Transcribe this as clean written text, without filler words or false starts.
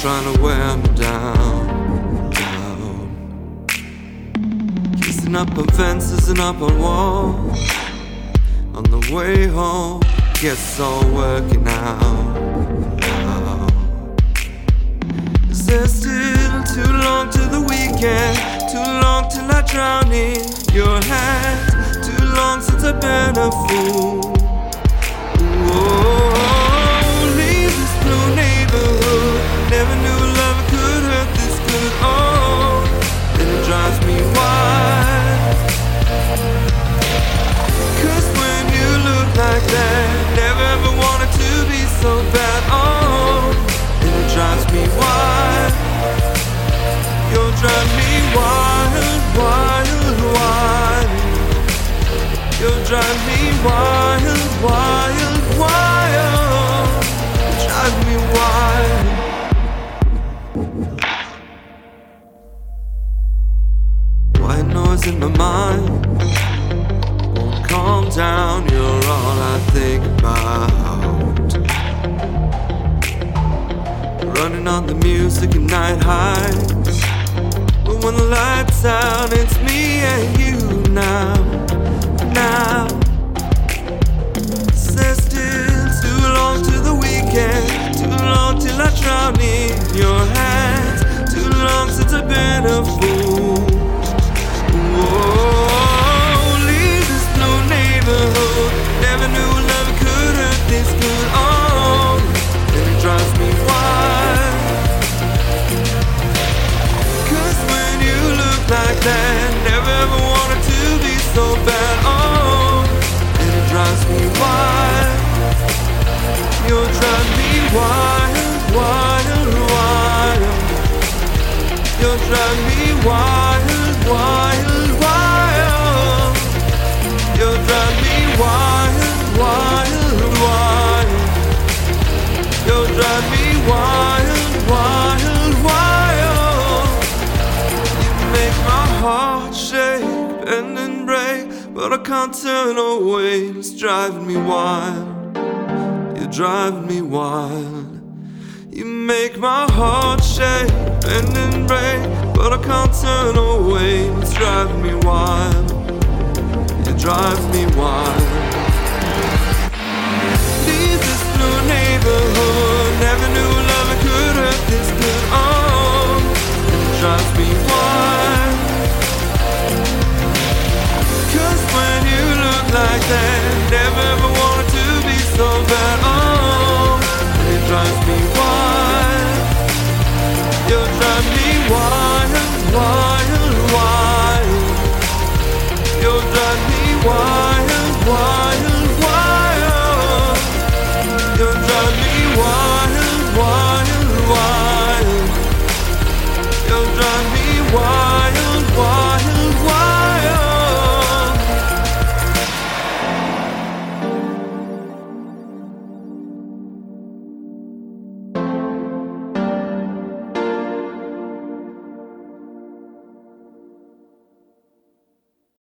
trying to wear me down, down. Kissing up on fences and up on walls. On the way home, guess it's all working out, out. Is there still too long to the weekend? Too long till I drown in your hands. Too long since I've been a fool. Ooh, leave this blue neighborhood. Never knew love could hurt this good. Oh, then it drives me wild. 'Cause when you look like that, never ever wanted to be so bad. Oh, then it drives me wild. You'll drive me wild, wild, wild. You'll drive me wild, wild, wild. You'll drive me wild. White noise in my mind won't calm down, you're all I think about. Running on the music and night highs, but when the lights out, it's me and you now, now. Says still too long to the weekend, too long till I drown in your hands, too long since I've been a fool. Oh, leave this blue neighborhood. Never knew love could hurt this good. Oh, and it drives me wild. 'Cause when you look like that, never ever wanted to be so bad. Oh, and it drives me wild. You'll drive me wild, wild, wild. You'll drive me wild, wild. Wild, wild, wild. You'll drive me wild, wild, wild. You make my heart shake, bend and break, but I can't turn away. It's driving me wild. You're driving me wild. You make my heart shake, bend and break, but I can't turn away. It's driving me wild. You drive me wild. Blue neighborhood, never knew love could hurt this good. Oh, it drives me wild. 'Cause when you look like that, never ever wanted to be so bad. Oh, it drives me wild. You'll drive me wild, wild, wild. You'll drive me wild, wild. Wild, wild, wild. You'll drive me wild.